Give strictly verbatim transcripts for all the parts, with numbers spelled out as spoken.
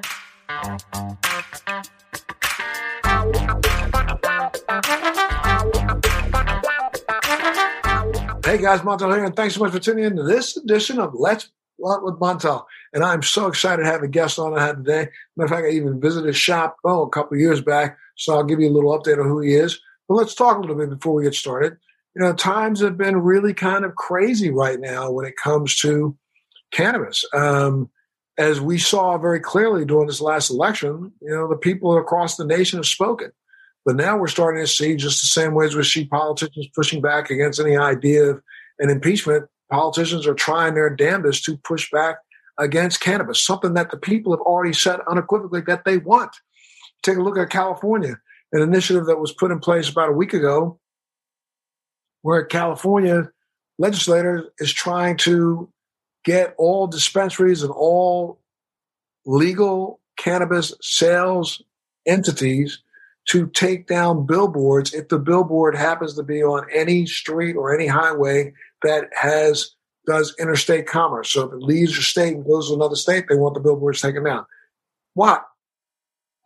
Hey guys, Montel here, and thanks so much for tuning in to this edition of Let's Talk with Montel. And I'm so excited to have a guest on I had today. Matter of fact, I even visited his shop oh a couple of years back, so I'll give you a little update on who he is. But let's talk a little bit before we get started. You know, times have been really kind of crazy right now when it comes to cannabis. Um, as we saw very clearly during this last election, you know, the people across the nation have spoken. But now we're starting to see, just the same ways we see politicians pushing back against any idea of an impeachment, politicians are trying their damnedest to push back against cannabis, something that the people have already said unequivocally that they want. Take a look at California, an initiative that was put in place about a week ago, where California legislator is trying to get all dispensaries and all legal cannabis sales entities to take down billboards if the billboard happens to be on any street or any highway that has does interstate commerce. So if it leaves your state and goes to another state, they want the billboards taken down. Why?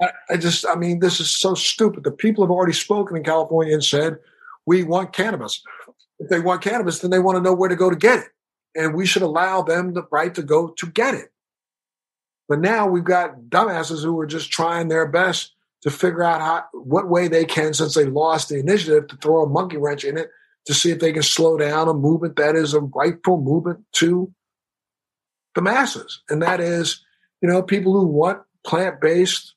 I, I just, I mean, this is so stupid. The people have already spoken in California and said, we want cannabis. If they want cannabis, then they want to know where to go to get it. And we should allow them the right to go to get it. But now we've got dumbasses who are just trying their best to figure out how, what way they can, since they lost the initiative, to throw a monkey wrench in it to see if they can slow down a movement that is a rightful movement to the masses. And that is, you know, people who want plant-based,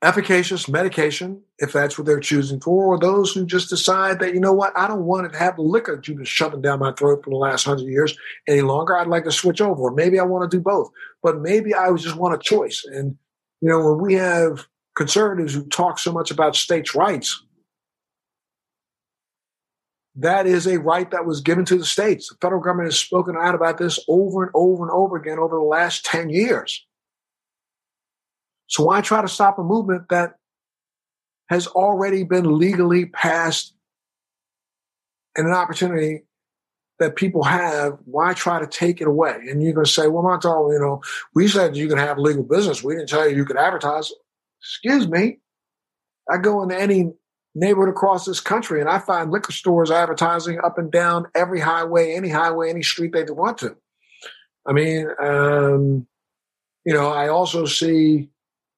efficacious medication, if that's what they're choosing for, or those who just decide that, you know what, I don't want to have the liquor that you've been shoving down my throat for the last hundred years any longer. I'd like to switch over. Or maybe I want to do both, but maybe I just want a choice. And, you know, when we have conservatives who talk so much about states' rights, that is a right that was given to the states. The federal government has spoken out about this over and over and over again over the last ten years. So why try to stop a movement that has already been legally passed and an opportunity that people have? Why try to take it away? And you're going to say, well, Montel, you know, we said you can have legal business. We didn't tell you you could advertise. Excuse me. I go into any neighborhood across this country and I find liquor stores advertising up and down every highway, any highway, any street they want to. I mean, um, you know, I also see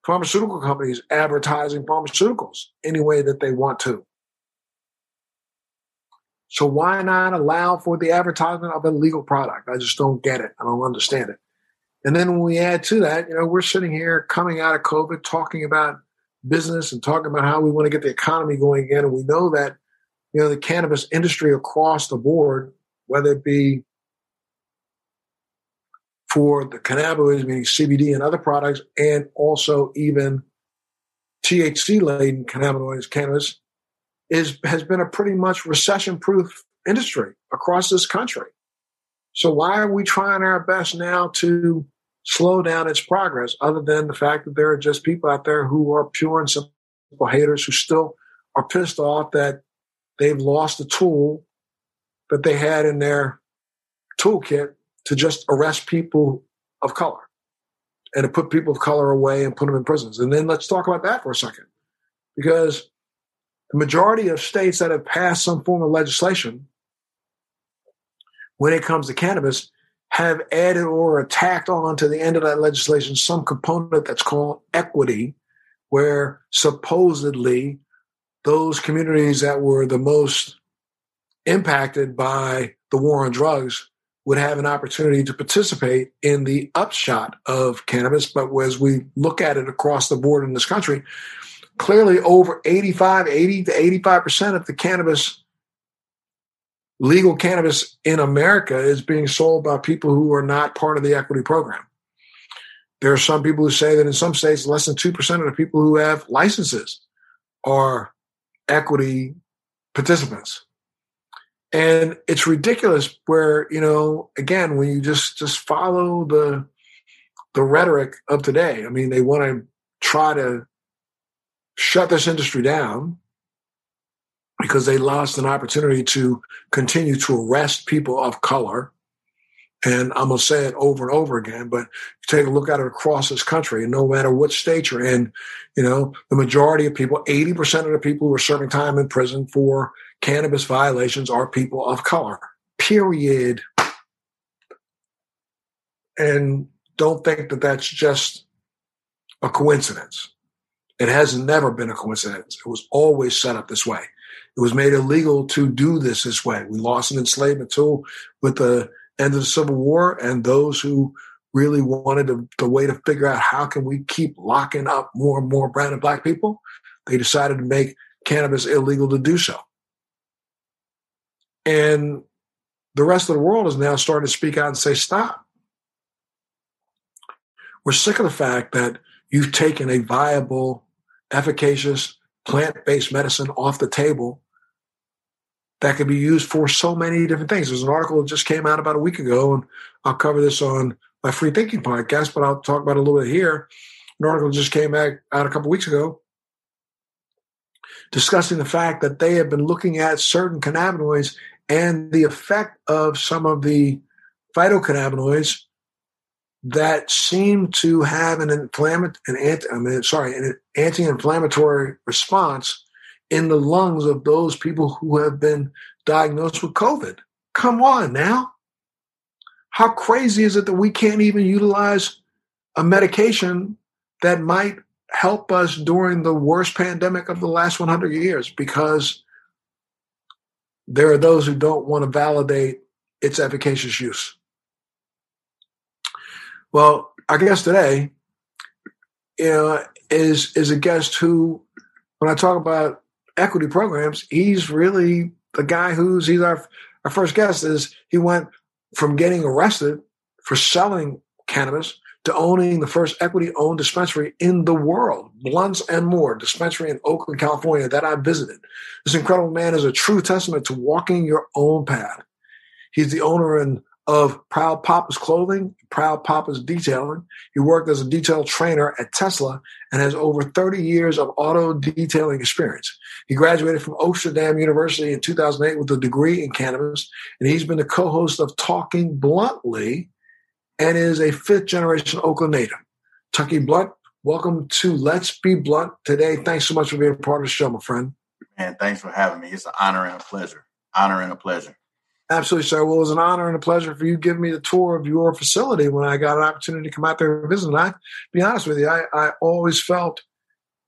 pharmaceutical companies advertising pharmaceuticals any way that they want to. So why not allow for the advertisement of a legal product? I just don't get it. I don't understand it. And then when we add to that, you know, we're sitting here coming out of COVID talking about business and talking about how we want to get the economy going again. And we know that, you know, the cannabis industry across the board, whether it be for the cannabinoids, meaning C B D and other products, and also even T H C-laden cannabinoids, cannabis, is, has been a pretty much recession-proof industry across this country. So why are we trying our best now to slow down its progress, other than the fact that there are just people out there who are pure and simple haters who still are pissed off that they've lost the tool that they had in their toolkit to just arrest people of color and to put people of color away and put them in prisons. And then let's talk about that for a second, because the majority of states that have passed some form of legislation when it comes to cannabis have added or tacked on to the end of that legislation some component that's called equity, where supposedly those communities that were the most impacted by the war on drugs would have an opportunity to participate in the upshot of cannabis. But as we look at it across the board in this country, clearly over eighty-five, eighty to eighty-five percent of the cannabis, legal cannabis in America is being sold by people who are not part of the equity program. There are some people who say that in some states, less than two percent of the people who have licenses are equity participants. And it's ridiculous where, you know, again, when you just, just follow the the rhetoric of today. I mean, they want to try to shut this industry down because they lost an opportunity to continue to arrest people of color And I'm going to say it over and over again, but take a look at it across this country, and no matter what state you're in, you know, the majority of people, eighty percent of the people who are serving time in prison for cannabis violations are people of color, period. And don't think that that's just a coincidence. It has never been a coincidence. It was always set up this way. It was made illegal to do this this way. We lost an enslavement tool with the end of the Civil War, and those who really wanted a, the way to figure out how can we keep locking up more and more brown and black people, they decided to make cannabis illegal to do so. And the rest of the world is now starting to speak out and say, stop. We're sick of the fact that you've taken a viable, efficacious, plant-based medicine off the table that could be used for so many different things. There's an article that just came out about a week ago, and I'll cover this on my Free Thinking podcast, but I'll talk about it a little bit here. An article just came out a couple weeks ago discussing the fact that they have been looking at certain cannabinoids and the effect of some of the phytocannabinoids that seem to have an inflammatory, an anti, I mean, sorry, an anti-inflammatory response in the lungs of those people who have been diagnosed with COVID. Come on now. How crazy is it that we can't even utilize a medication that might help us during the worst pandemic of the last one hundred years because there are those who don't want to validate its efficacious use? Well, our guest today uh, is is a guest who, when I talk about equity programs, he's really the guy who's he's our our first guest. Is he went from getting arrested for selling cannabis to owning the first equity-owned dispensary in the world, Blunts and Moore dispensary in Oakland, California, that I visited. This incredible man is a true testament to walking your own path. He's the owner and of Proud Papa's Clothing, Proud Papa's Detailing. He worked as a detail trainer at Tesla and has over thirty years of auto detailing experience. He graduated from Oaksterdam University in two thousand eight with a degree in cannabis, and he's been the co-host of Talking Bluntly and is a fifth-generation Oakland native. Tucky Blunt, welcome to Let's Be Blunt today. Thanks so much for being a part of the show, my friend. Man, thanks for having me. It's an honor and a pleasure. Honor and a pleasure. Absolutely, sir. Well, it was an honor and a pleasure for you giving me the tour of your facility when I got an opportunity to come out there and visit. And I, to be honest with you, I, I always felt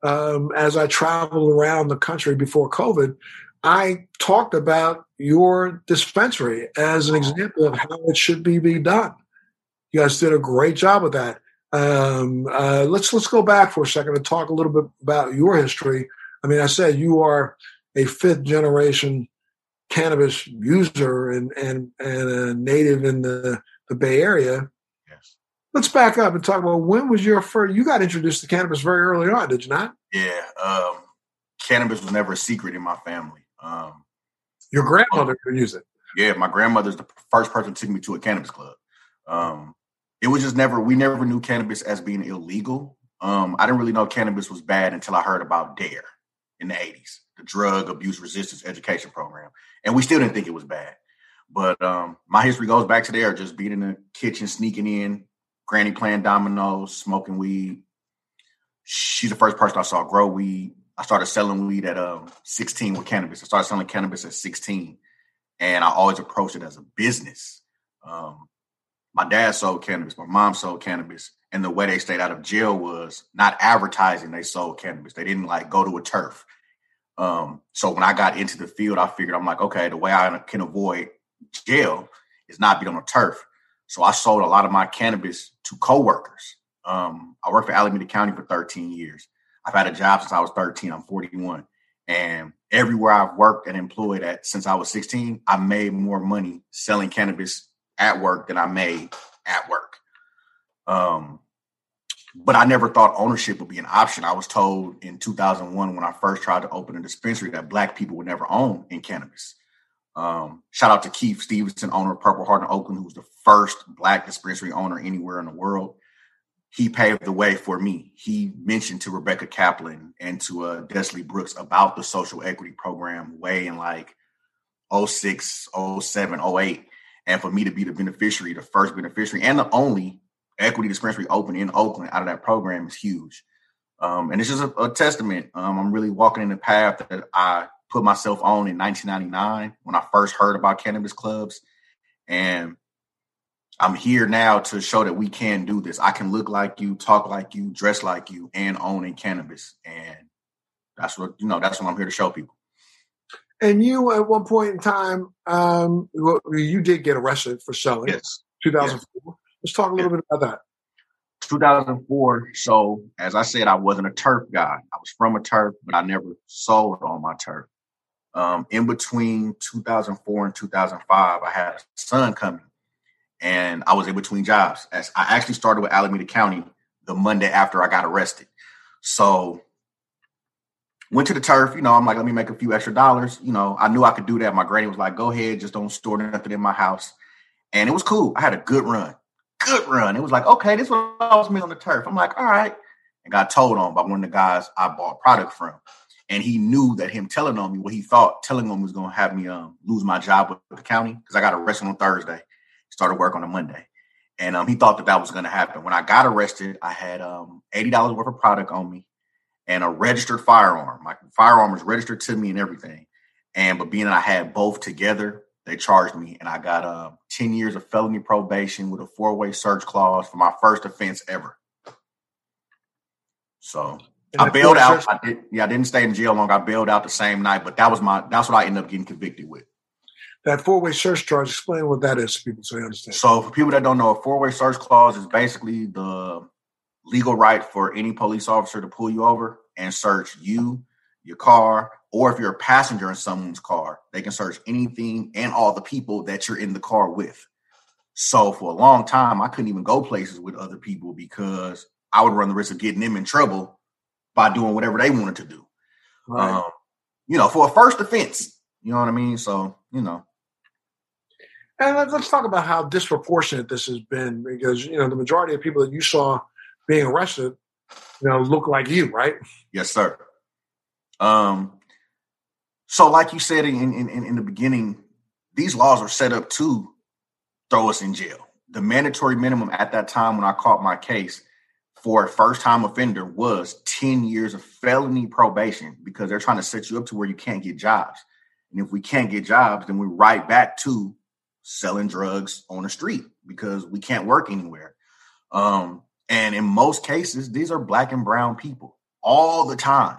um, as I traveled around the country before COVID, I talked about your dispensary as an example of how it should be, be done. You guys did a great job with that. Um, uh, let's let's go back for a second and talk a little bit about your history. I mean, I said you are a fifth generation cannabis user and and and a native in the, the Bay Area. Yes. Let's back up and talk about when was your first. You got introduced to cannabis very early on, did you not? Yeah, um, cannabis was never a secret in my family. Um, your grandmother um, could use it. Yeah, my grandmother's the first person to take me to a cannabis club. Um, it was just never. We never knew cannabis as being illegal. Um, I didn't really know cannabis was bad until I heard about D A R E in the eighties. The Drug Abuse Resistance Education Program. And we still didn't think it was bad. But um, my history goes back to there, just being in the kitchen, sneaking in, granny playing dominoes, smoking weed. She's the first person I saw grow weed. I started selling weed at um, sixteen with cannabis. I started selling cannabis at sixteen. And I always approached it as a business. Um, my dad sold cannabis. My mom sold cannabis. And the way they stayed out of jail was not advertising they sold cannabis. They didn't like go to a turf. Um, so when I got into the field, I figured I'm like, okay, the way I can avoid jail is not be on a turf. So I sold a lot of my cannabis to coworkers. Um, I worked for Alameda County for thirteen years. I've had a job since I was thirteen. I'm forty-one. And everywhere I've worked and employed at since I was sixteen, I made more money selling cannabis at work than I made at work. Um, But I never thought ownership would be an option. I was told in two thousand one when I first tried to open a dispensary that black people would never own in cannabis. Um, shout out to Keith Stevenson, owner of Purple Heart in Oakland, who's the first black dispensary owner anywhere in the world. He paved the way for me. He mentioned to Rebecca Kaplan and to uh, Desley Brooks about the social equity program way in like oh six, oh seven, oh eight. And for me to be the beneficiary, the first beneficiary and the only equity dispensary open in Oakland out of that program is huge. Um, and it's just a, a testament. Um, I'm really walking in the path that I put myself on in nineteen ninety-nine when I first heard about cannabis clubs. And I'm here now to show that we can do this. I can look like you, talk like you, dress like you, and own in cannabis. And that's what, you know, that's what I'm here to show people. And you, at one point in time, um, you did get arrested for selling. Yes. two thousand four. Yes. Let's talk a little yes. bit about that. two thousand four. So, as I said, I wasn't a turf guy. I was from a turf, but I never sold on my turf. Um, in between two thousand four and two thousand five, I had a son coming, and I was in between jobs. As I actually started with Alameda County the Monday after I got arrested. So, went to the turf, you know, I'm like, let me make a few extra dollars. You know, I knew I could do that. My granny was like, go ahead, just don't store nothing in my house. And it was cool. I had a good run, good run. It was like, okay, this was what I was made on the turf. I'm like, all right. And got told on by one of the guys I bought product from. And he knew that him telling on me, what he thought telling on me was going to have me um, lose my job with the county. Cause I got arrested on Thursday, started work on a Monday. And um, he thought that that was going to happen. When I got arrested, I had um, eighty dollars worth of product on me. And a registered firearm. My firearm was registered to me and everything. And but being that I had both together, they charged me. And I got uh, ten years of felony probation with a four-way search clause for my first offense ever. So I bailed out. I did, yeah, I didn't stay in jail long. I bailed out the same night. But that was my that's what I ended up getting convicted with. That four-way search charge, explain what that is to people so they understand. So for people that don't know, a four-way search clause is basically the legal right for any police officer to pull you over and search you, your car, or if you're a passenger in someone's car, they can search anything and all the people that you're in the car with. So for a long time, I couldn't even go places with other people because I would run the risk of getting them in trouble by doing whatever they wanted to do. Right. Um, you know, for a first offense, you know what I mean? So, you know. And let's talk about how disproportionate this has been because, you know, the majority of people that you saw being arrested, you know, look like you, right? Yes, sir. Um, so like you said in, in, in the beginning, these laws are set up to throw us in jail. The mandatory minimum at that time when I caught my case for a first-time offender was ten years of felony probation because they're trying to set you up to where you can't get jobs. And if we can't get jobs, then we're right back to selling drugs on the street because we can't work anywhere. Um, And in most cases, these are black and brown people all the time.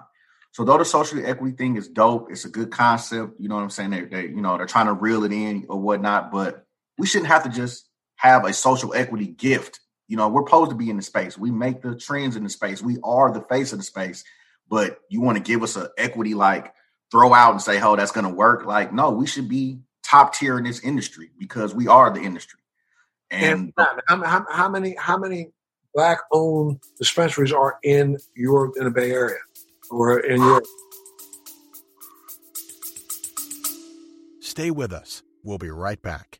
So though the social equity thing is dope, it's a good concept. You know what I'm saying? They, they, you know, they're trying to reel it in or whatnot, but we shouldn't have to just have a social equity gift. You know, we're supposed to be in the space. We make the trends in the space. We are the face of the space, but you want to give us an equity, like throw out and say, oh, that's going to work. Like, no, we should be top tier in this industry because we are the industry. And, and how, how, how many, how many, Black-owned dispensaries are in your in the Bay Area or in Europe. Stay with us. We'll be right back.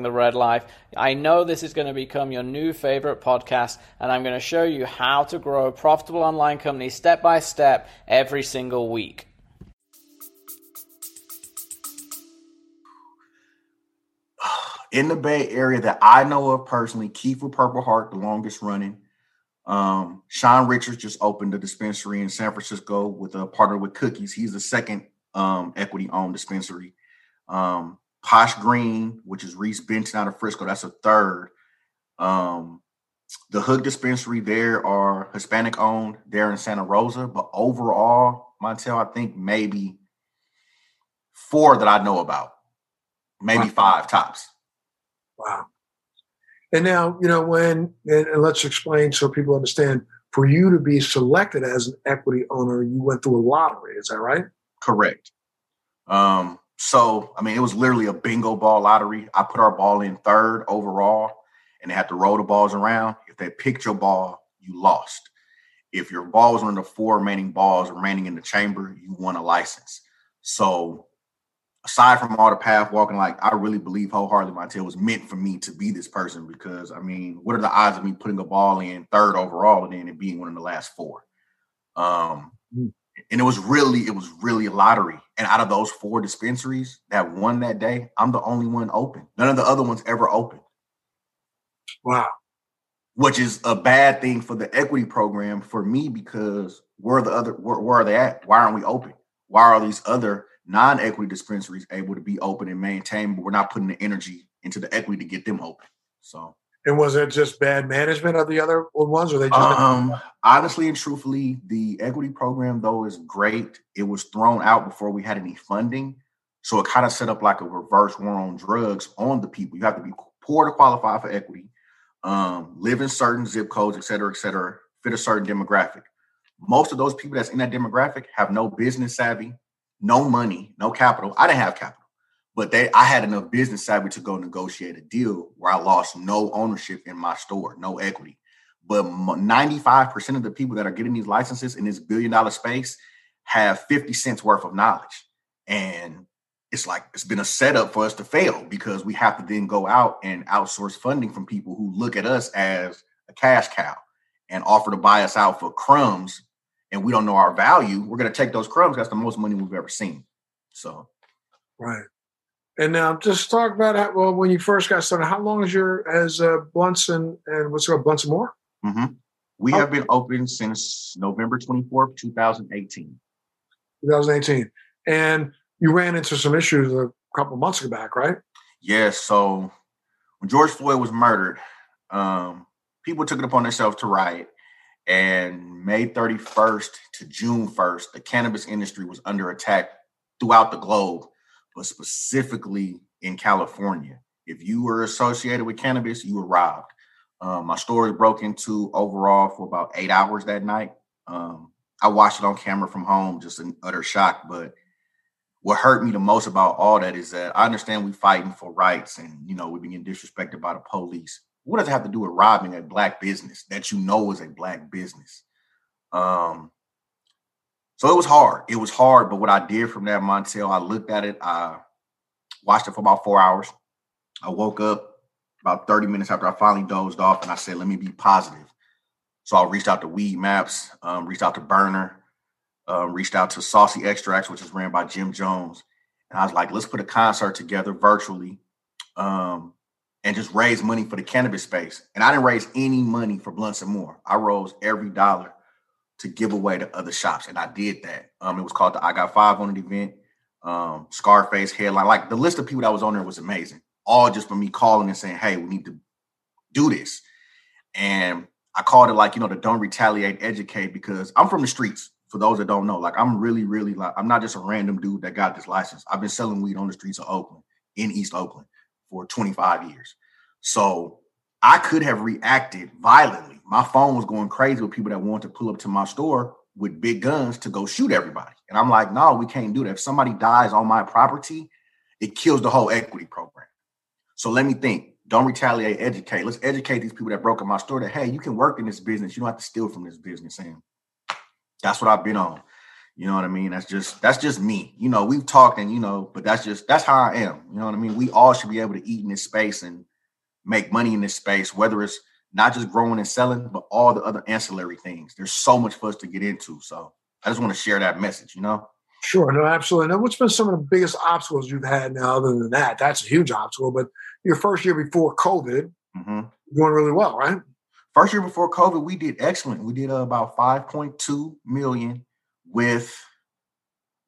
the Red Life. I know this is going to become your new favorite podcast, and I'm going to show you how to grow a profitable online company step by step every single week. In the Bay Area that I know of personally, Keith with Purple Heart, the longest running. Um, Sean Richards just opened a dispensary in San Francisco with a partner with Cookies. He's the second um, equity-owned dispensary. Um, Posh Green, which is Reese Benton out of Frisco. That's a third. Um, the Hook dispensary there are Hispanic owned there in Santa Rosa. But overall, Montel, I think maybe four that I know about, maybe wow. five tops. Wow. And now, you know, when, and, and let's explain so people understand, for you to be selected as an equity owner, you went through a lottery. Is that right? Correct. Um, So, I mean, it was literally a bingo ball lottery. I put our ball in third overall, and they had to roll the balls around. If they picked your ball, you lost. If your ball was one of the four remaining balls remaining in the chamber, you won a license. So aside from all the path walking, like, I really believe wholeheartedly Montel was meant for me to be this person, because, I mean, what are the odds of me putting a ball in third overall and then it being one of the last four? Um, mm. And it was really, it was really a lottery. And out of those four dispensaries that won that day, I'm the only one open. None of the other ones ever opened. Wow. Which is a bad thing for the equity program for me, because where are the other, where, where are they at? Why aren't we open? Why are these other non-equity dispensaries able to be open and maintained, but we're not putting the energy into the equity to get them open? So. And was it just bad management of the other ones, or they just? Um, honestly and truthfully, the equity program, though, is great. It was thrown out before we had any funding, so it kind of set up like a reverse war on drugs on the people. You have to be poor to qualify for equity, um, live in certain zip codes, et cetera, et cetera, fit a certain demographic. Most of those people that's in that demographic have no business savvy, no money, no capital. I didn't have capital. But they, I had enough business savvy to go negotiate a deal where I lost no ownership in my store, no equity. But ninety-five percent of the people that are getting these licenses in this billion dollar space have fifty cents worth of knowledge. And it's like, it's been a setup for us to fail, because we have to then go out and outsource funding from people who look at us as a cash cow and offer to buy us out for crumbs. And we don't know our value. We're going to take those crumbs. That's the most money we've ever seen. So, right. And now, just talk about how, well, when you first got started, how long is your, as uh, Blunts and, and what's it called, Blunts and Moore? Mm-hmm. We oh. have been open since November twenty-fourth, twenty eighteen. twenty eighteen. And you ran into some issues a couple months ago back, right? Yes. Yeah, so when George Floyd was murdered, um, people took it upon themselves to riot. And May thirty-first to June first, the cannabis industry was under attack throughout the globe, but specifically in California. If you were associated with cannabis, you were robbed. Um, my store broke into overall for about eight hours that night. Um, I watched it on camera from home, just in utter shock. But what hurt me the most about all that is that I understand we're fighting for rights and, you know, we're being disrespected by the police. What does it have to do with robbing a black business that you know is a black business? Um, So it was hard. It was hard. But what I did from that, Montel, I looked at it. I watched it for about four hours. I woke up about thirty minutes after I finally dozed off, and I said, let me be positive. So I reached out to Weed Maps, um, reached out to Burner, uh, reached out to Saucy Extracts, which is ran by Jim Jones. And I was like, let's put a concert together virtually um, and just raise money for the cannabis space. And I didn't raise any money for Blunts and Moore. I rose every dollar to give away to other shops. And I did that. Um, it was called the I Got Five on it event, um, Scarface, Headline. Like, the list of people that was on there was amazing. All just for me calling and saying, hey, we need to do this. And I called it, like, you know, the Don't Retaliate, Educate, because I'm from the streets. For those that don't know, like, I'm really, really, like, I'm not just a random dude that got this license. I've been selling weed on the streets of Oakland, in East Oakland, for twenty-five years. So I could have reacted violently. My phone was going crazy with people that wanted to pull up to my store with big guns to go shoot everybody. And I'm like, no, we can't do that. If somebody dies on my property, it kills the whole equity program. So let me think. Don't retaliate, educate. Let's educate these people that broke in my store that, hey, you can work in this business. You don't have to steal from this business. And that's what I've been on. You know what I mean? That's just, that's just me. You know, we've talked and, you know, but that's just, that's how I am. You know what I mean? We all should be able to eat in this space and make money in this space, whether it's not just growing and selling, but all the other ancillary things. There's so much for us to get into. So I just want to share that message, you know? Sure. No, absolutely. Now, what's been some of the biggest obstacles you've had now other than that? That's a huge obstacle. But your first year before COVID, mm-hmm. Going really well, right? First year before COVID, we did excellent. We did uh, about five point two million with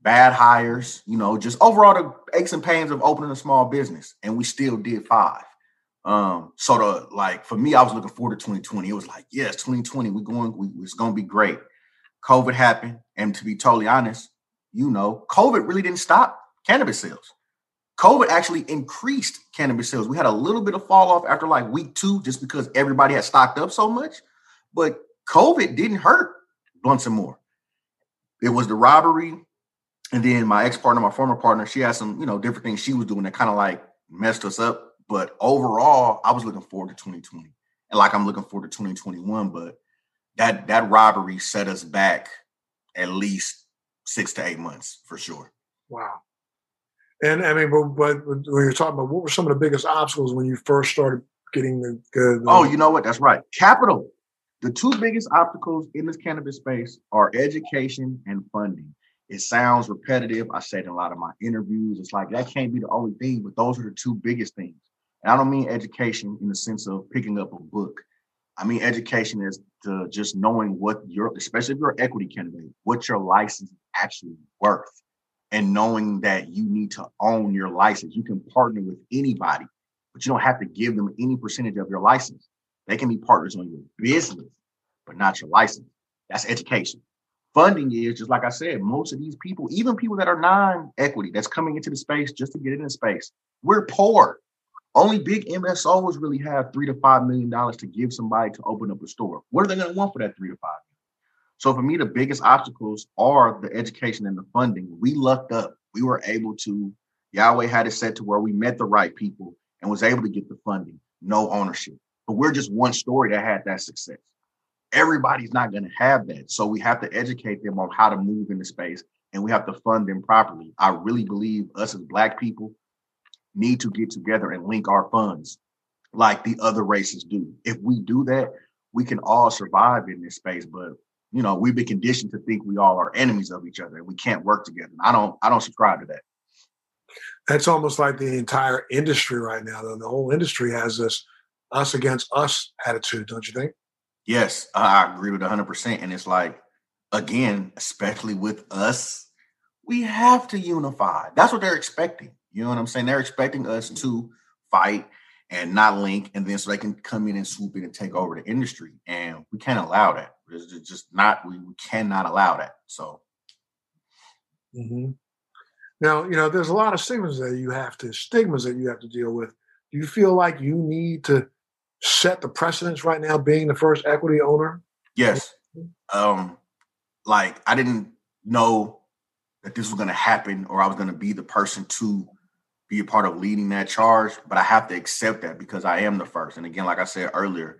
bad hires, you know, just overall the aches and pains of opening a small business. And we still did five. Um, so the, like, for me, I was looking forward to twenty twenty. It was like, yes, twenty twenty, we're going, we, it's going to be great. COVID happened. And to be totally honest, you know, COVID really didn't stop cannabis sales. COVID actually increased cannabis sales. We had a little bit of fall off after like week two, just because everybody had stocked up so much, but COVID didn't hurt Blunts and Moore. It was the robbery And then my ex-partner, my former partner, she had some, you know, different things she was doing that kind of like messed us up. But overall, I was looking forward to twenty twenty. And like I'm looking forward to twenty twenty-one, but that that robbery set us back at least six to eight months for sure. Wow. And I mean, but, but when you're talking about what were some of the biggest obstacles when you first started getting the, the, the oh, you know what? That's right. Capital. The two biggest obstacles in this cannabis space are education and funding. It sounds repetitive. I said in a lot of my interviews, it's like that can't be the only thing, but those are the two biggest things. And I don't mean education in the sense of picking up a book. I mean education is to just knowing what your, especially if you're an equity candidate, what your license is actually worth, and knowing that you need to own your license. You can partner with anybody, but you don't have to give them any percentage of your license. They can be partners on your business, but not your license. That's education. Funding is, just like I said, most of these people, even people that are non-equity, that's coming into the space just to get in the space, we're poor. Only big M S Os really have three to five million dollars to give somebody to open up a store. What are they going to want for that three to five? So for me, the biggest obstacles are the education and the funding. We lucked up. We were able to, Yahweh had it set to where we met the right people and was able to get the funding, no ownership. But we're just one story that had that success. Everybody's not going to have that. So we have to educate them on how to move in the space, and we have to fund them properly. I really believe us as Black people need to get together and link our funds like the other races do. If we do that, we can all survive in this space. But, you know, we've been conditioned to think we all are enemies of each other and we can't work together. I don't I don't subscribe to that. That's almost like the entire industry right now, though. The whole industry has this us against us attitude, don't you think? Yes, I agree with one hundred percent. And it's like, again, especially with us, we have to unify. That's what they're expecting. You know what I'm saying? They're expecting us to fight and not link, and then so they can come in and swoop in and take over the industry. And we can't allow that. It's just not, we cannot allow that. So. Mm-hmm. Now, you know, there's a lot of stigmas that you have to, stigmas that you have to deal with. Do you feel like you need to set the precedence right now, being the first equity owner? Yes. Um, like, I didn't know that this was going to happen, or I was going to be the person to be a part of leading that charge, but I have to accept that because I am the first. And again, like I said earlier,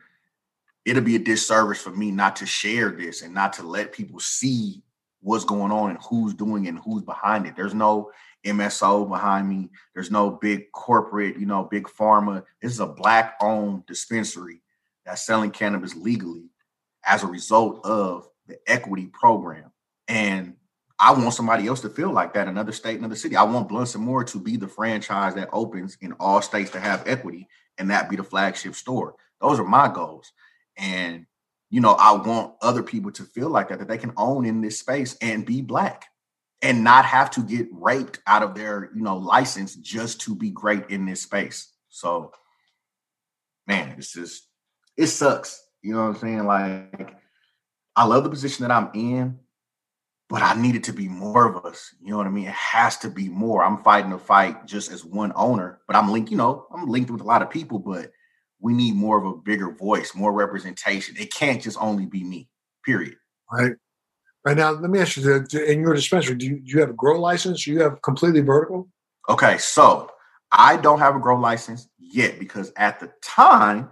it'll be a disservice for me not to share this and not to let people see what's going on and who's doing it and who's behind it. There's no M S O behind me. There's no big corporate, you know, big pharma. This is a Black owned dispensary that's selling cannabis legally as a result of the equity program. And I want somebody else to feel like that, another state, another city. I want Blunts and Moore to be the franchise that opens in all states to have equity, and that be the flagship store. Those are my goals. And, you know, I want other people to feel like that, that they can own in this space and be Black and not have to get raped out of their, you know, license just to be great in this space. So, man, it's just, it sucks. You know what I'm saying? Like, I love the position that I'm in, but I need it to be more of us. You know what I mean? It has to be more. I'm fighting a fight just as one owner, but I'm linked, you know, I'm linked with a lot of people, but we need more of a bigger voice, more representation. It can't just only be me, period. Right. Right now, let me ask you, in your dispensary, do you, do you have a grow license? Do you have completely vertical? Okay, so I don't have a grow license yet because at the time,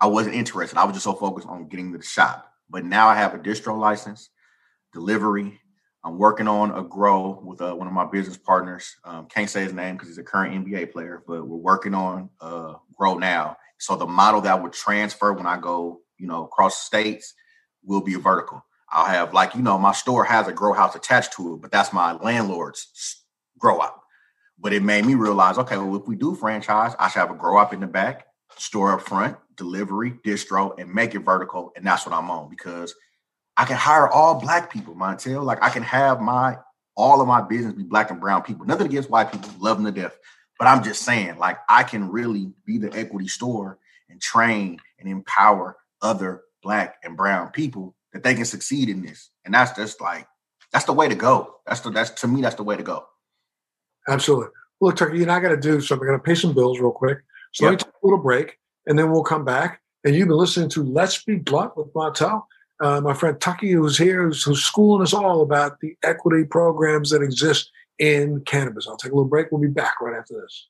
I wasn't interested. I was just so focused on getting to the shop. But now I have a distro license, delivery. I'm working on a grow with uh, one of my business partners. Um, can't say his name because he's a current N B A player, but we're working on a uh, grow now. So the model that would transfer when I go, you know, across states will be a vertical. I'll have, like, you know, my store has a grow house attached to it, but that's my landlord's grow op. But it made me realize, okay, well, if we do franchise, I should have a grow op in the back, store up front, delivery, distro, and make it vertical. And that's what I'm on, because I can hire all Black people, Montel. Like, I can have my, all of my business be Black and brown people. Nothing against white people, love them to death. But I'm just saying, like, I can really be the equity store and train and empower other Black and brown people that they can succeed in this. And that's just like, that's the way to go. That's the, that's to me, that's the way to go. Absolutely. Look, Tucky, you and I got to do something. I got to pay some bills real quick. So yep. Let me take a little break and then we'll come back. And you've been listening to Let's Be Blunt with Montel. Uh, my friend Tucky, who's here, who's, who's schooling us all about the equity programs that exist in cannabis. I'll take a little break. We'll be back right after this.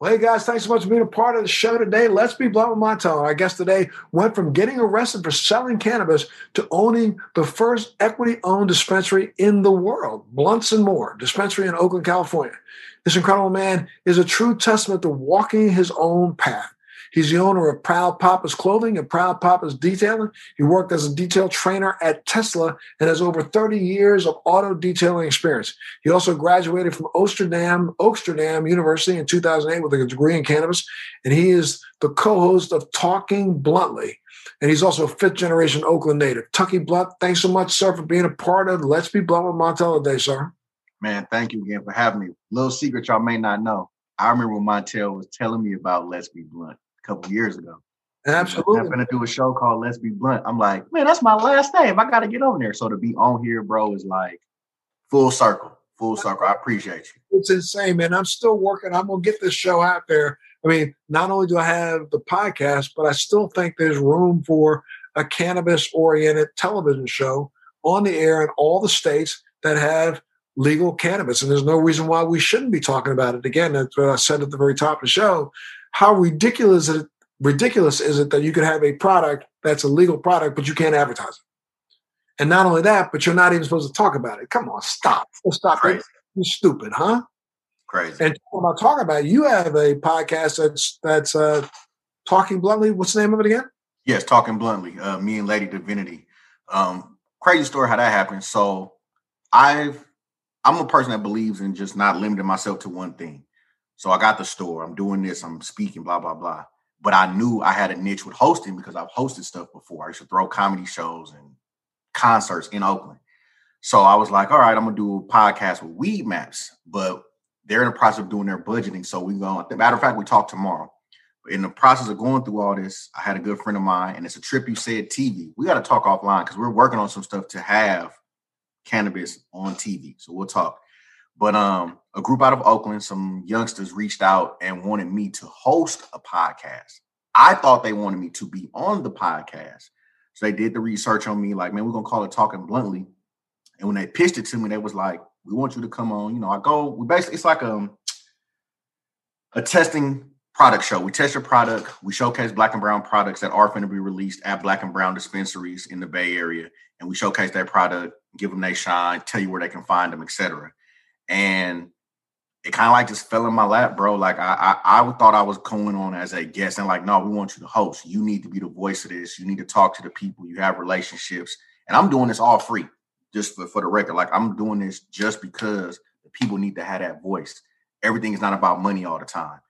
Well, hey, guys, thanks so much for being a part of the show today. Let's Be Blunt with Montel. Our guest today went from getting arrested for selling cannabis to owning the first equity-owned dispensary in the world, Blunts and Moore, dispensary in Oakland, California. This incredible man is a true testament to walking his own path. He's the owner of Proud Papa's Clothing and Proud Papa's Detailing. He worked as a detail trainer at Tesla and has over thirty years of auto detailing experience. He also graduated from Oaksterdam, Oaksterdam University in two thousand eight with a degree in cannabis, and he is the co-host of Talking Bluntly. And he's also a fifth-generation Oakland native. Tucky Blunt, thanks so much, sir, for being a part of Let's Be Blunt with Montel today, sir. Man, thank you again for having me. Little secret y'all may not know. I remember when Montel was telling me about Let's Be Blunt a couple years ago. Absolutely. I'm going to do a show called Let's Be Blunt. I'm like, man, that's my last name. I got to get on there. So to be on here, bro, is like full circle, full circle. I appreciate you. It's insane, man. I'm still working. I'm going to get this show out there. I mean, not only do I have the podcast, but I still think there's room for a cannabis-oriented television show on the air in all the states that have legal cannabis. And there's no reason why we shouldn't be talking about it. Again, that's what I said at the very top of the show. How ridiculous is it, ridiculous is it that you could have a product that's a legal product, but you can't advertise it? And not only that, but you're not even supposed to talk about it. Come on, stop. Stop. Crazy. You're stupid, huh? Crazy. And what I'm talking about, you have a podcast that's that's uh, Talking Bluntly. What's the name of it again? Yes, Talking Bluntly. Uh, me and Lady Divinity. Um, crazy story how that happened. So I've I'm a person that believes in just not limiting myself to one thing. So I got the store, I'm doing this, I'm speaking, blah, blah, blah. But I knew I had a niche with hosting because I've hosted stuff before. I used to throw comedy shows and concerts in Oakland. So I was like, all right, I'm going to do a podcast with Weed Maps. But they're in the process of doing their budgeting. So we're going to, matter of fact, we talk tomorrow. In the process of going through all this, I had a good friend of mine, and it's a Trip You Said T V. We got to talk offline because we're working on some stuff to have cannabis on T V. So we'll talk. But um, a group out of Oakland, some youngsters reached out and wanted me to host a podcast. I thought they wanted me to be on the podcast. So they did the research on me, like, man, we're going to call it Talking Bluntly. And when they pitched it to me, they was like, we want you to come on. You know, I go, we basically, it's like a, a testing product show. We test your product. We showcase black and brown products that are going to be released at black and brown dispensaries in the Bay Area. And we showcase their product, give them their shine, tell you where they can find them, et cetera. And it kind of like just fell in my lap, bro. Like I, I, I thought I was going on as a guest, and like, no, we want you to host. You need to be the voice of this. You need to talk to the people. You have relationships, and I'm doing this all free, just for, for the record. Like I'm doing this just because the people need to have that voice. Everything is not about money all the time.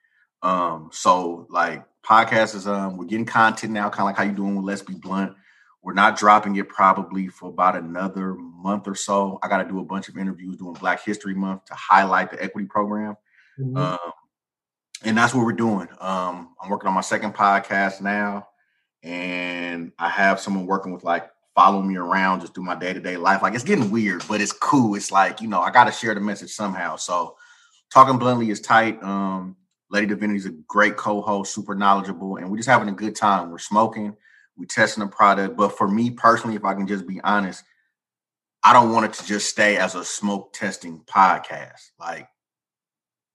Um, so like podcasts is, um, we're getting content now, kind of like how you doing with Let's Be Blunt. We're not dropping it probably for about another month or so. I got to do a bunch of interviews during Black History Month to highlight the equity program. Mm-hmm. Um, and that's what we're doing. Um, I'm working on my second podcast now. And I have someone working with, like, following me around just through my day-to-day life. Like, it's getting weird, but it's cool. It's like, you know, I got to share the message somehow. So Talking Bluntly is tight. Um, Lady Divinity is a great co-host, super knowledgeable. And we're just having a good time. We're smoking. We're testing the product. But for me personally, if I can just be honest, I don't want it to just stay as a smoke testing podcast. Like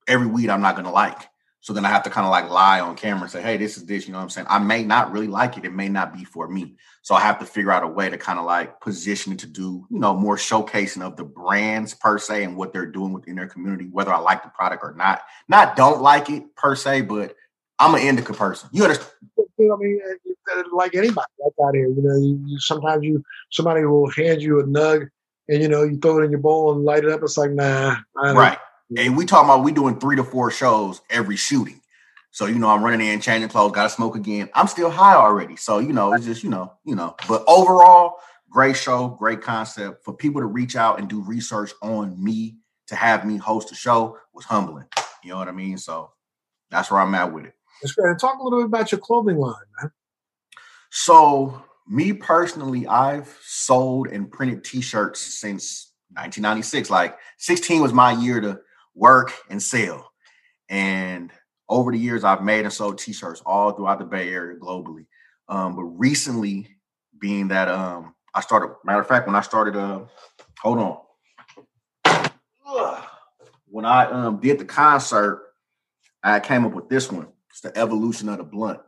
every weed I'm not going to like. So then I have to kind of like lie on camera and say, hey, this is this. You know what I'm saying? I may not really like it. It may not be for me. So I have to figure out a way to kind of like position it to do, you know, more showcasing of the brands per se and what they're doing within their community, whether I like the product or not. Not don't like it per se, but I'm an indica person. You understand? You know, I mean, like anybody out here, you know, you, you, sometimes you somebody will hand you a nug, and you know, you throw it in your bowl and light it up. It's like, nah, I don't. Right. And we talking about we doing three to four shows every shooting, so you know, I'm running in, changing clothes, got to smoke again. I'm still high already, so you know, it's just you know, you know. But overall, great show, great concept. For people to reach out and do research on me to have me host a show was humbling. You know what I mean? So that's where I'm at with it. That's great. And talk a little bit about your clothing line, man. So, me personally, I've sold and printed T-shirts since nineteen ninety-six. Like, sixteen was my year to work and sell. And over the years, I've made and sold T-shirts all throughout the Bay Area globally. Um, but recently, being that um, I started, matter of fact, when I started, uh, hold on. When I um, did the concert, I came up with this one. It's the evolution of the blunt.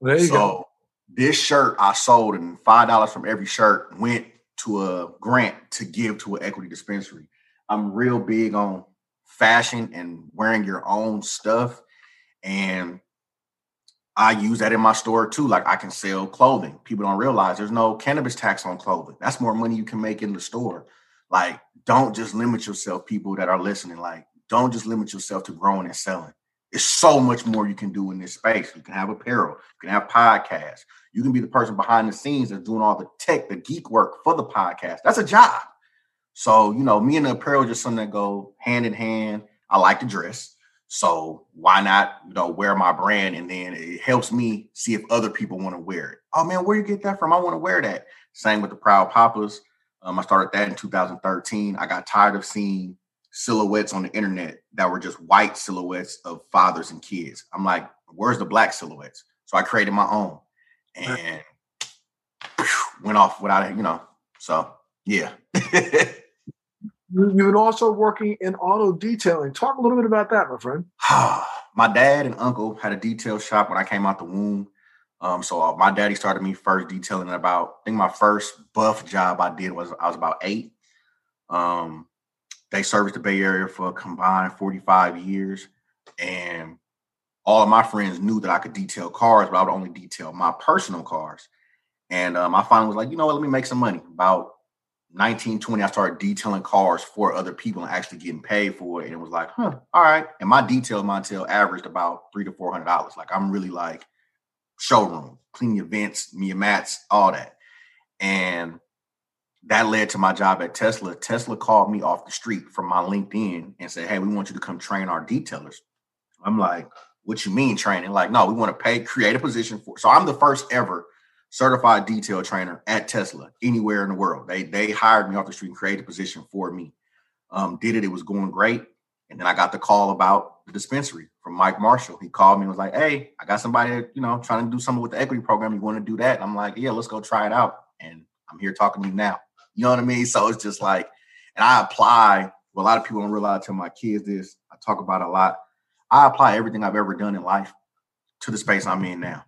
There you so go. This shirt I sold, and five dollars from every shirt went to a grant to give to an equity dispensary. I'm real big on fashion and wearing your own stuff. And I use that in my store too. Like, I can sell clothing. People don't realize there's no cannabis tax on clothing. That's more money you can make in the store. Like, don't just limit yourself, people that are listening. Like, don't just limit yourself to growing and selling. There's so much more you can do in this space. You can have apparel. You can have podcasts. You can be the person behind the scenes that's doing all the tech, the geek work for the podcast. That's a job. So, you know, me and the apparel is just something that go hand in hand. I like to dress. So why not, you know, wear my brand? And then it helps me see if other people want to wear it. Oh, man, where you get that from? I want to wear that. Same with the Proud Papas. Um, I started that in two thousand thirteen. I got tired of seeing silhouettes on the internet that were just white silhouettes of fathers and kids. I'm like, where's the black silhouettes? So I created my own and went off without, you know, so yeah. You've been also working in auto detailing. Talk a little bit about that, my friend. My dad and uncle had a detail shop when I came out the womb. Um, so my daddy started me first detailing at about, I think my first buff job I did was I was about eight. Um, they serviced the Bay Area for a combined forty-five years. And all of my friends knew that I could detail cars, but I would only detail my personal cars. And um, I finally was like, you know what, let me make some money. About nineteen twenty, I started detailing cars for other people and actually getting paid for it. And it was like, huh, all right. And my detail Montel averaged about three to four hundred dollars. Like, I'm really like showroom, clean events, Mia mats, all that. And that led to my job at Tesla. Tesla called me off the street from my LinkedIn and said, hey, we want you to come train our detailers. I'm like, what you mean training? Like, no, we want to pay, create a position for. So I'm the first ever certified detail trainer at Tesla anywhere in the world. They they hired me off the street and created a position for me. Um, did it. It was going great. And then I got the call about the dispensary from Mike Marshall. He called me and was like, hey, I got somebody, you know, trying to do something with the equity program. You want to do that? And I'm like, yeah, let's go try it out. And I'm here talking to you now. You know what I mean? So it's just like, and I apply. Well, a lot of people don't realize, I tell my kids this. I talk about it a lot. I apply everything I've ever done in life to the space I'm in now.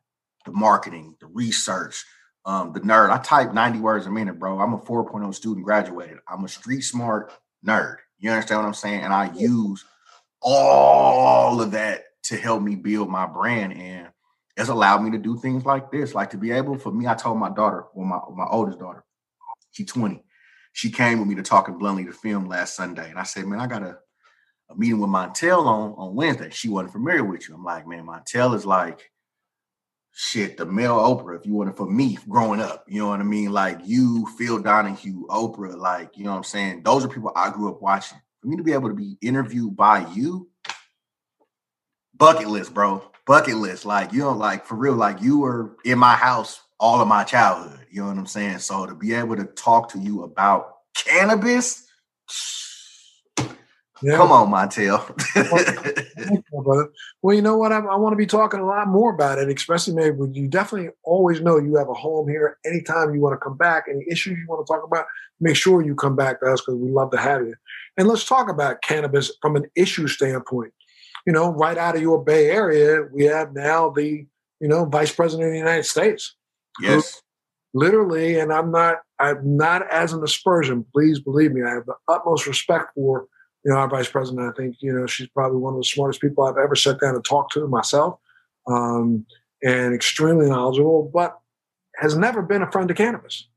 The marketing, the research, um, the nerd. I type ninety words a minute, bro. I'm a four point oh student graduated. I'm a street smart nerd. You understand what I'm saying? And I use all of that to help me build my brand. And it's allowed me to do things like this, like to be able for me. I told my daughter, well, my, my oldest daughter, she's twenty. She came with me to Talking Bluntly, the film, last Sunday. And I said, man, I got a, a meeting with Montel on, on Wednesday. She wasn't familiar with you. I'm like, man, Montel is like, shit, the male Oprah, if you want it, for me growing up, you know what I mean? Like you, Phil Donahue, Oprah, like, you know what I'm saying? Those are people I grew up watching. For me to be able to be interviewed by you, bucket list, bro, bucket list. Like, you know, like for real, like you were in my house all of my childhood, you know what I'm saying? So to be able to talk to you about cannabis, yeah. Come on, Montel. Well, you know what? I, I want to be talking a lot more about it, especially maybe you definitely always know you have a home here. Anytime you want to come back, any issues you want to talk about, make sure you come back to us because we love to have you. And let's talk about cannabis from an issue standpoint. You know, right out of your Bay Area, we have now the, you know, Vice President of the United States. Yes. Literally, and I'm not, I'm not as an aspersion. Please believe me, I have the utmost respect for, you know, our vice president. I think, you know, she's probably one of the smartest people I've ever sat down and talked to myself, um, and extremely knowledgeable, but has never been a friend to cannabis.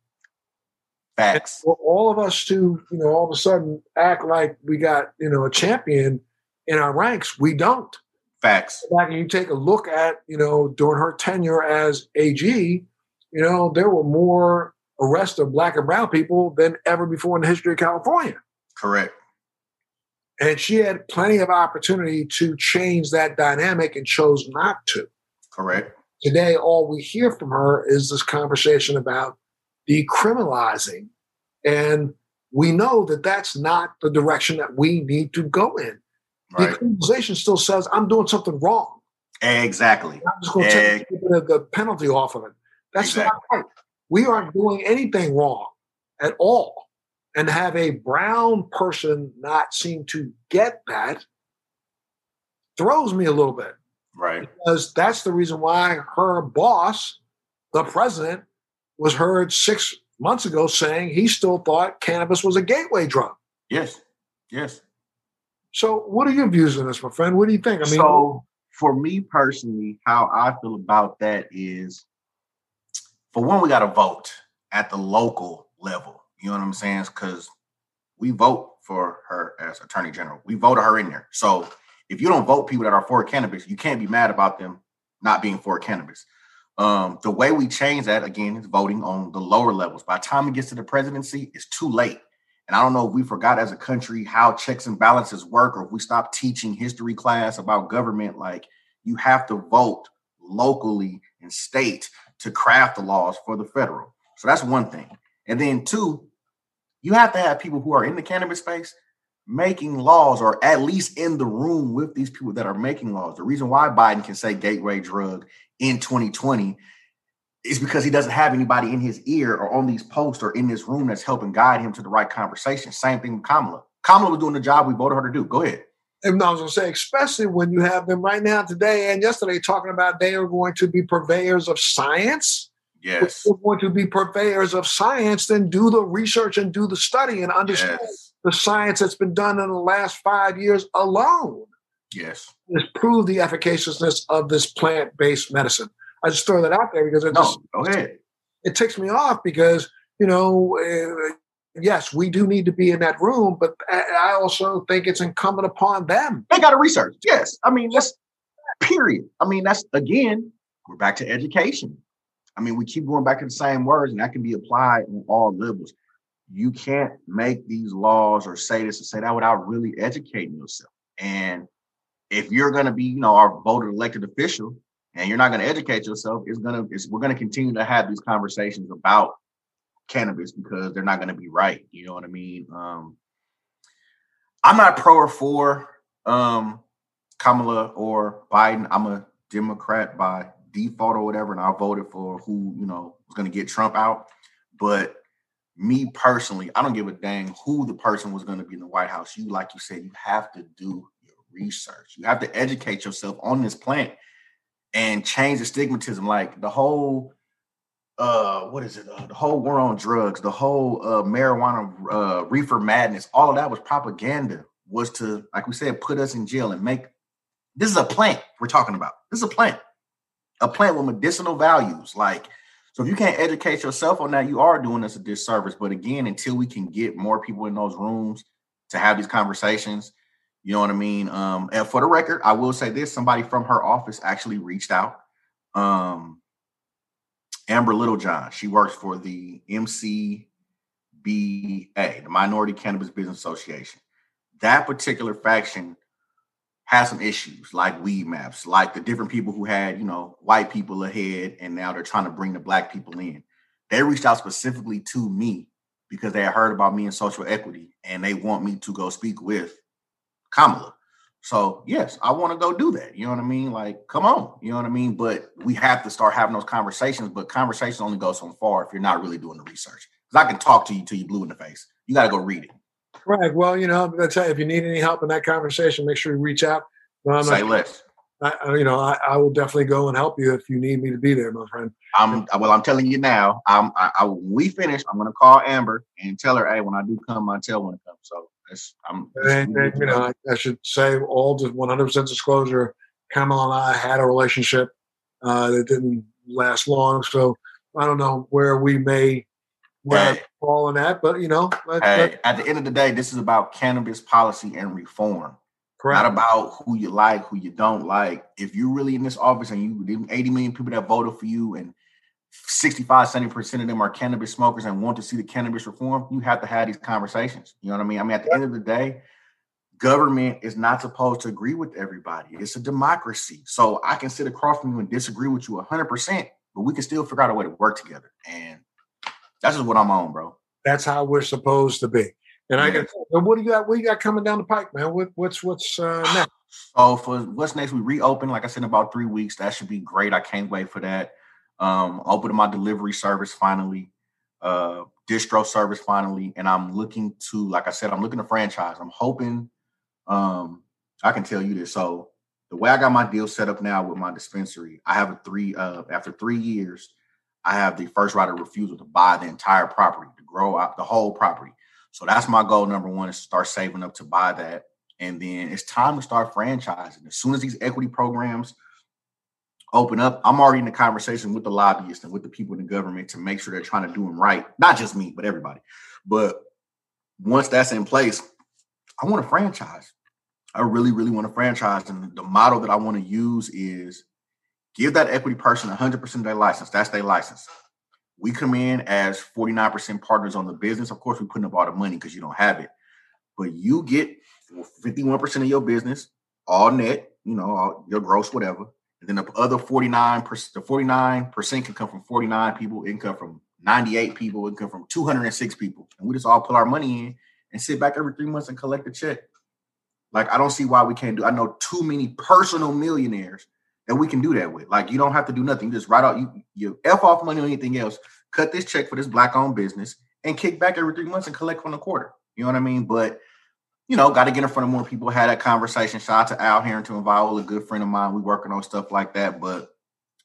Facts. For all of us to, you know, all of a sudden act like we got, you know, a champion in our ranks, we don't. Facts. Like you take a look at, you know, during her tenure as A G, you know, there were more arrests of black and brown people than ever before in the history of California. Correct. And she had plenty of opportunity to change that dynamic and chose not to. Correct. Today, all we hear from her is this conversation about decriminalizing. And we know that that's not the direction that we need to go in. Right. Decriminalization still says, I'm doing something wrong. Exactly. I'm just going to take the penalty off of it. That's exactly. not right. We aren't doing anything wrong at all. And to have a brown person not seem to get that throws me a little bit. Right. Because that's the reason why her boss, the president, was heard six months ago saying he still thought cannabis was a gateway drug. Yes. Yes. So what are your views on this, my friend? What do you think? I mean, so for me personally, how I feel about that is, for one, we got to vote at the local level. You know what I'm saying? Because we vote for her as attorney general. We voted her in there. So if you don't vote people that are for cannabis, you can't be mad about them not being for cannabis. Um, the way we change that, again, is voting on the lower levels. By the time it gets to the presidency, it's too late. And I don't know if we forgot as a country how checks and balances work, or if we stopped teaching history class about government. Like, you have to vote locally and state to craft the laws for the federal. So that's one thing. And then two, you have to have people who are in the cannabis space making laws, or at least in the room with these people that are making laws. The reason why Biden can say gateway drug in twenty twenty is because he doesn't have anybody in his ear or on these posts or in this room that's helping guide him to the right conversation. Same thing with Kamala. Kamala was doing the job we voted her to do. Go ahead. And I was going to say, especially when you have them right now today and yesterday talking about they are going to be purveyors of science. Yes. If you're going to be purveyors of science, then do the research and do the study and understand yes. the science that's been done in the last five years alone. Yes. It's proved the efficaciousness of this plant-based medicine. I just throw that out there because it no, just go ahead. It ticks me off because, you know, uh, yes, we do need to be in that room, but I also think it's incumbent upon them. They got to research. Yes. I mean, that's period. I mean, that's, again, we're back to education. I mean, we keep going back to the same words, and that can be applied on all levels. You can't make these laws or say this or say that without really educating yourself. And if you're going to be, you know, our voted elected official, and you're not going to educate yourself, it's going to, it's, we're going to continue to have these conversations about cannabis because they're not going to be right. You know what I mean? Um, I'm not pro or for um, Kamala or Biden. I'm a Democrat by default or whatever, and I voted for who, you know, was going to get Trump out. But me personally, I don't give a dang who the person was going to be in the White House. You, like you said, you have to do your research. You have to educate yourself on this plant and change the stigmatism. Like the whole, uh, what is it? Uh, the whole war on drugs, the whole uh, marijuana uh, reefer madness, all of that was propaganda, was to, like we said, put us in jail and make, this is a plant we're talking about. This is a plant, a plant with medicinal values. Like, so if you can't educate yourself on that, you are doing us a disservice. But again, until we can get more people in those rooms to have these conversations, you know what I mean? Um, and for the record, I will say this. Somebody from her office actually reached out. Um, Amber Littlejohn. She works for the M C B A, the Minority Cannabis Business Association. That particular faction has some issues, like Weed Maps, like the different people who had, you know, white people ahead, and now they're trying to bring the black people in. They reached out specifically to me because they had heard about me in social equity, and they want me to go speak with Kamala. So yes, I want to go do that. You know what I mean? Like, come on, you know what I mean? But we have to start having those conversations, but conversation only goes so far if you're not really doing the research. Because I can talk to you till you blue in the face. You got to go read it. Right. Well, you know, I tell you, if you need any help in that conversation, make sure you reach out. Um, Say less. I, you know, I, I will definitely go and help you if you need me to be there, my friend. I'm, well, I'm telling you now, I'm, I, I, when we finish, I'm going to call Amber and tell her, hey, when I do come, Montel want to come. So that's, I'm. And, and, you know, I, I should say all the one hundred percent disclosure, Kamala and I had a relationship uh, that didn't last long. So I don't know where we may hey. fall in that, but, you know. That, hey, that, at the end of the day, this is about cannabis policy and reform. Correct. Not about who you like, who you don't like. If you're really in this office and you eighty million people that voted for you and sixty-five, seventy percent of them are cannabis smokers and want to see the cannabis reform, you have to have these conversations. You know what I mean? I mean, at the end of the day, government is not supposed to agree with everybody. It's a democracy. So I can sit across from you and disagree with you one hundred percent, but we can still figure out a way to work together. And that's just what I'm on, bro. That's how we're supposed to be. And I got. What do you got? What do you got coming down the pike, man? What, what's what's uh, next? Oh, for what's next? We reopen, like I said, in about three weeks. That should be great. I can't wait for that. Um, opened my delivery service finally, uh, distro service finally, and I'm looking to, like I said, I'm looking to franchise. I'm hoping, um, I can tell you this. So the way I got my deal set up now with my dispensary, I have a three, uh, after three years, I have the first right of refusal to buy the entire property, to grow out the whole property. So that's my goal. Number one is to start saving up to buy that. And then it's time to start franchising. As soon as these equity programs open up, I'm already in the conversation with the lobbyists and with the people in the government to make sure they're trying to do them right. Not just me, but everybody. But once that's in place, I want to franchise. I really, really want to franchise. And the model that I want to use is give that equity person one hundred percent of their license. That's their license. We come in as forty-nine percent partners on the business. Of course, we're putting up all the money because you don't have it. But you get fifty-one percent of your business, all net, you know, all your gross, whatever. And then the other forty-nine percent, the forty-nine percent can come from forty-nine people. It can come from ninety-eight people. It can come from two hundred six people. And we just all put our money in and sit back every three months and collect a check. Like, I don't see why we can't do. I know too many personal millionaires that we can do that with. Like, you don't have to do nothing. You just write out, you, you F off money or anything else, cut this check for this Black-owned business and kick back every three months and collect from the quarter. You know what I mean? But, you know, got to get in front of more people, had that conversation. Shout out to Al Harrington and Vile, a good friend of mine. We working on stuff like that. But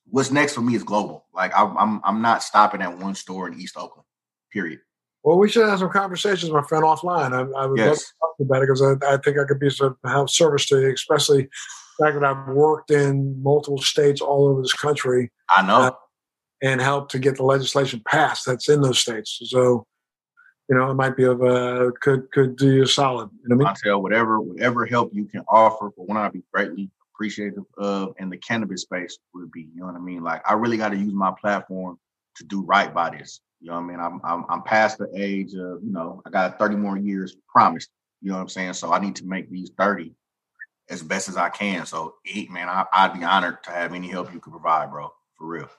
what's next for me is global. Like, I'm, I'm, I'm not stopping at one store in East Oakland, period. Well, we should have some conversations, my friend, offline. I, I would yes. love to talk about it because I, I think I could be of help service to you, especially the fact that I've worked in multiple states all over this country. I know. Uh, and helped to get the legislation passed that's in those states. So, you know, it might be of uh, could could do you a solid. You know what I mean? Montel, whatever, whatever help you can offer, for one, I'd be greatly appreciative of, and the cannabis space would be, you know what I mean? Like, I really got to use my platform to do right by this. You know what I mean? I'm, I'm I'm past the age of, you know, I got thirty more years promised. You know what I'm saying? So I need to make these thirty as best as I can. So, eight, man, I, I'd be honored to have any help you could provide, bro, for real.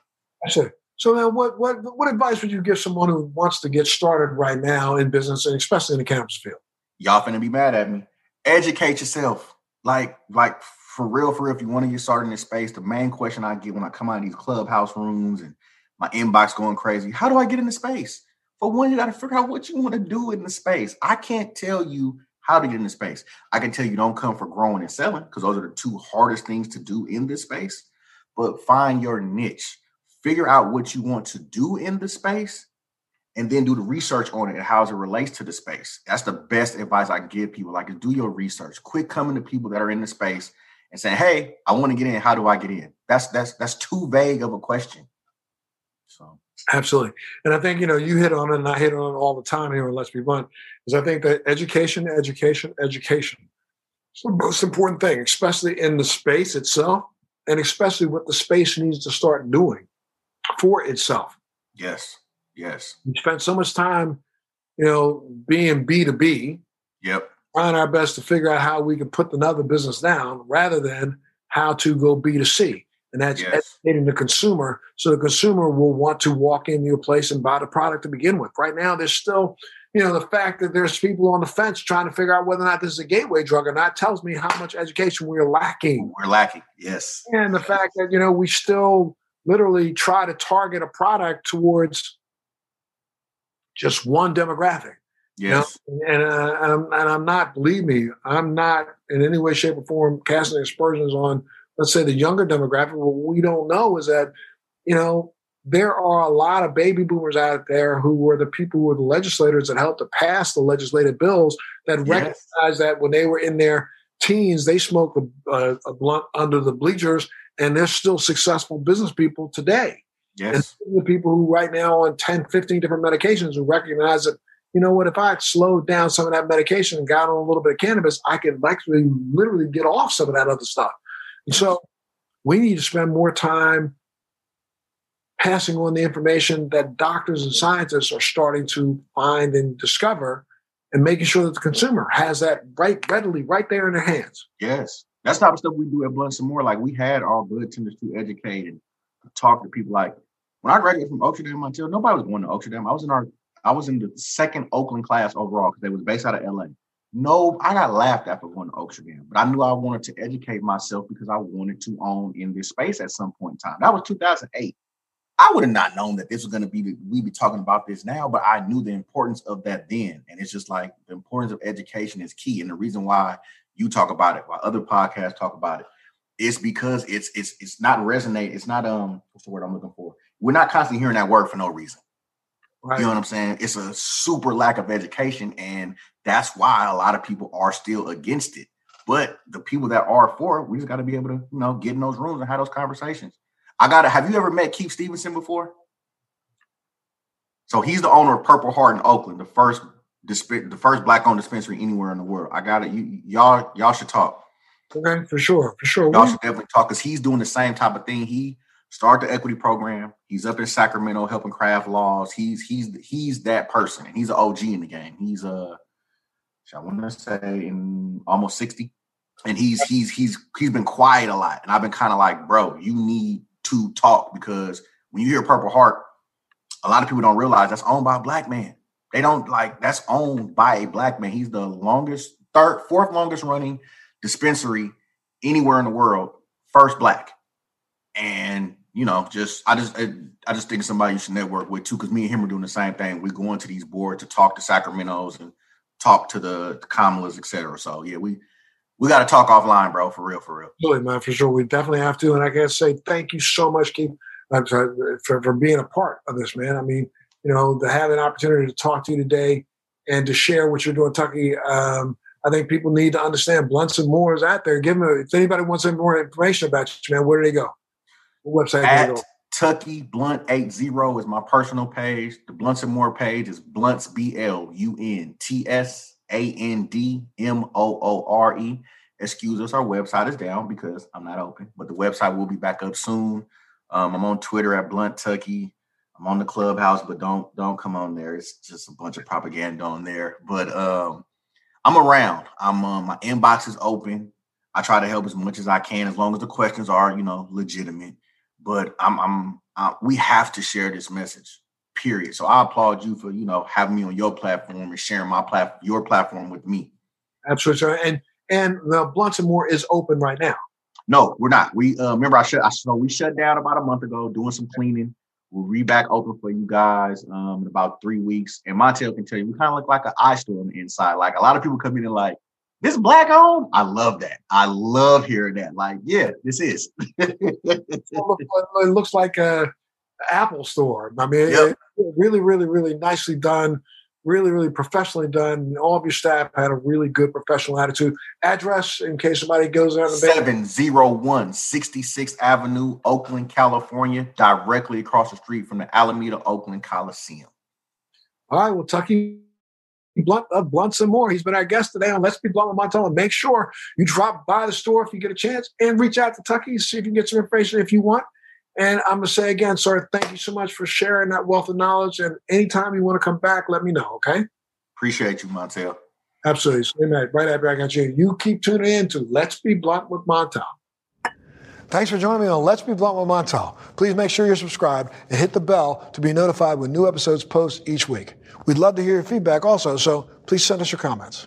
That's it. So now what, what what advice would you give someone who wants to get started right now in business, and especially in the cannabis field? Y'all finna be mad at me. Educate yourself. Like, like for real, for real, if you want to get started in this space, the main question I get when I come out of these clubhouse rooms and my inbox going crazy, how do I get in the space? For one, you got to figure out what you want to do in the space. I can't tell you how to get in the space. I can tell you don't come for growing and selling because those are the two hardest things to do in this space. But find your niche. Figure out what you want to do in the space and then do the research on it and how it relates to the space. That's the best advice I give people. Like, do your research. Quit coming to people that are in the space and saying, hey, I want to get in. How do I get in? That's that's that's too vague of a question. So. Absolutely. And I think, you know, you hit on it and I hit on it all the time here on Let's Be Blunt, is I think that education, education, education is the most important thing, especially in the space itself and especially what the space needs to start doing for itself. Yes. Yes. We spent so much time, you know, being B to B. Yep. Trying our best to figure out how we can put another business down rather than how to go B to C. And that's yes. educating the consumer, so the consumer will want to walk into your place and buy the product to begin with. Right now, there's still, you know, the fact that there's people on the fence trying to figure out whether or not this is a gateway drug or not tells me how much education we're lacking. We're lacking, yes. And the fact that, you know, we still literally try to target a product towards just one demographic. Yes. You know? And, uh, and, I'm, and I'm not, believe me, I'm not in any way, shape, or form casting aspersions on, let's say, the younger demographic. What we don't know is that, you know, there are a lot of baby boomers out there who were the people who were the legislators that helped to pass the legislative bills that yes. recognized that when they were in their teens, they smoked a, a, a blunt under the bleachers, and they're still successful business people today. Yes. And the people who right now are on ten, fifteen different medications who recognize that, you know what, if I had slowed down some of that medication and got on a little bit of cannabis, I could actually literally get off some of that other stuff. And so we need to spend more time passing on the information that doctors and scientists are starting to find and discover and making sure that the consumer has that right readily right there in their hands. Yes. That's not the stuff we do at Blunts and Moore. Like, we had all good tenders to educate and talk to people. Like, when I graduated from Oaksterdam, Montel, nobody was going to Oaksterdam. I was in our, I was in the second Oakland class overall because they was based out of L A. No, I got laughed at for going to Oaksterdam, but I knew I wanted to educate myself because I wanted to own in this space at some point in time. That was two thousand eight. I would have not known that this was going to be, the, we'd be talking about this now, but I knew the importance of that then. And it's just like the importance of education is key. And the reason why you talk about it, why other podcasts talk about it, is because it's, it's, it's not resonate. It's not, um, what's the word I'm looking for? We're not constantly hearing that word for no reason. Right. You know what I'm saying? It's a super lack of education. And that's why a lot of people are still against it. But the people that are for it, we just got to be able to, you know, get in those rooms and have those conversations. I got to, have you ever met Keith Stevenson before? So he's the owner of Purple Heart in Oakland, the first disp- the first black owned dispensary anywhere in the world. I got it. You, y'all, y'all should talk. Okay, for sure. For sure. Y'all should definitely talk because he's doing the same type of thing. He started the equity program. He's up in Sacramento helping craft laws. He's, he's, he's that person. And he's an O G in the game. He's a, I want to say in almost sixty. And he's, he's, he's, he's been quiet a lot. And I've been kind of like, bro, you need to talk, because when you hear Purple Heart, a lot of people don't realize that's owned by a black man. They don't like that's owned by a black man. He's the longest, third, fourth longest running dispensary anywhere in the world, first black. And, you know, just I just I, I just think somebody you should network with, too, because me and him are doing the same thing. We're going to these boards to talk to Sacramentos and talk to the, the Kamalas, et cetera. So, yeah, we We got to talk offline, bro, for real, for real. Really, man, for sure. We definitely have to. And I got to say, thank you so much, Keith, for, for being a part of this, man. I mean, you know, to have an opportunity to talk to you today and to share what you're doing, Tucky, um, I think people need to understand Blunts and Moore is out there. Give them, if anybody wants any more information about you, man, where do they go? What website At do they go? Tucky Blunt eighty is my personal page. The Blunts and Moore page is Blunts, B L U N T S. A N D M O O R E. Excuse us, our website is down because I'm not open, but the website will be back up soon. Um, I'm on Twitter at Blunt Tucky. I'm on the Clubhouse, but don't don't come on there. It's just a bunch of propaganda on there. But um, I'm around. I'm uh, my inbox is open. I try to help as much as I can, as long as the questions are, you know, legitimate. But I'm I'm I, we have to share this message. Period. So I applaud you for, you know, having me on your platform and sharing my plat- your platform with me. Absolutely, sir. And and the Blunts and Moore is open right now. No, we're not. We uh, remember I shut. I so we shut down about a month ago, doing some cleaning. We'll be back open for you guys um, in about three weeks. And Montel can tell you, we kind of look like an eye store on the inside. Like a lot of people come in and like, this black owned. I love that. I love hearing that. Like, yeah, this is. It looks like a Apple store. I mean, yep. it, it really, really, really nicely done, really, really professionally done. All of your staff had a really good professional attitude. Address, in case somebody goes out of the seven oh one sixty-sixth Avenue, Oakland, California, directly across the street from the Alameda Oakland Coliseum. All right, well, Tucky Blunt of Blunts and Moore, he's been our guest today on Let's Be Blunt with Montel. Make sure you drop by the store if you get a chance and reach out to Tucky, see if you can get some information if you want. And I'm going to say again, sir, thank you so much for sharing that wealth of knowledge. And anytime you want to come back, let me know, okay? Appreciate you, Montel. Absolutely. So, right, right back at you. You keep tuning in to Let's Be Blunt with Montel. Thanks for joining me on Let's Be Blunt with Montel. Please make sure you're subscribed and hit the bell to be notified when new episodes post each week. We'd love to hear your feedback also, so please send us your comments.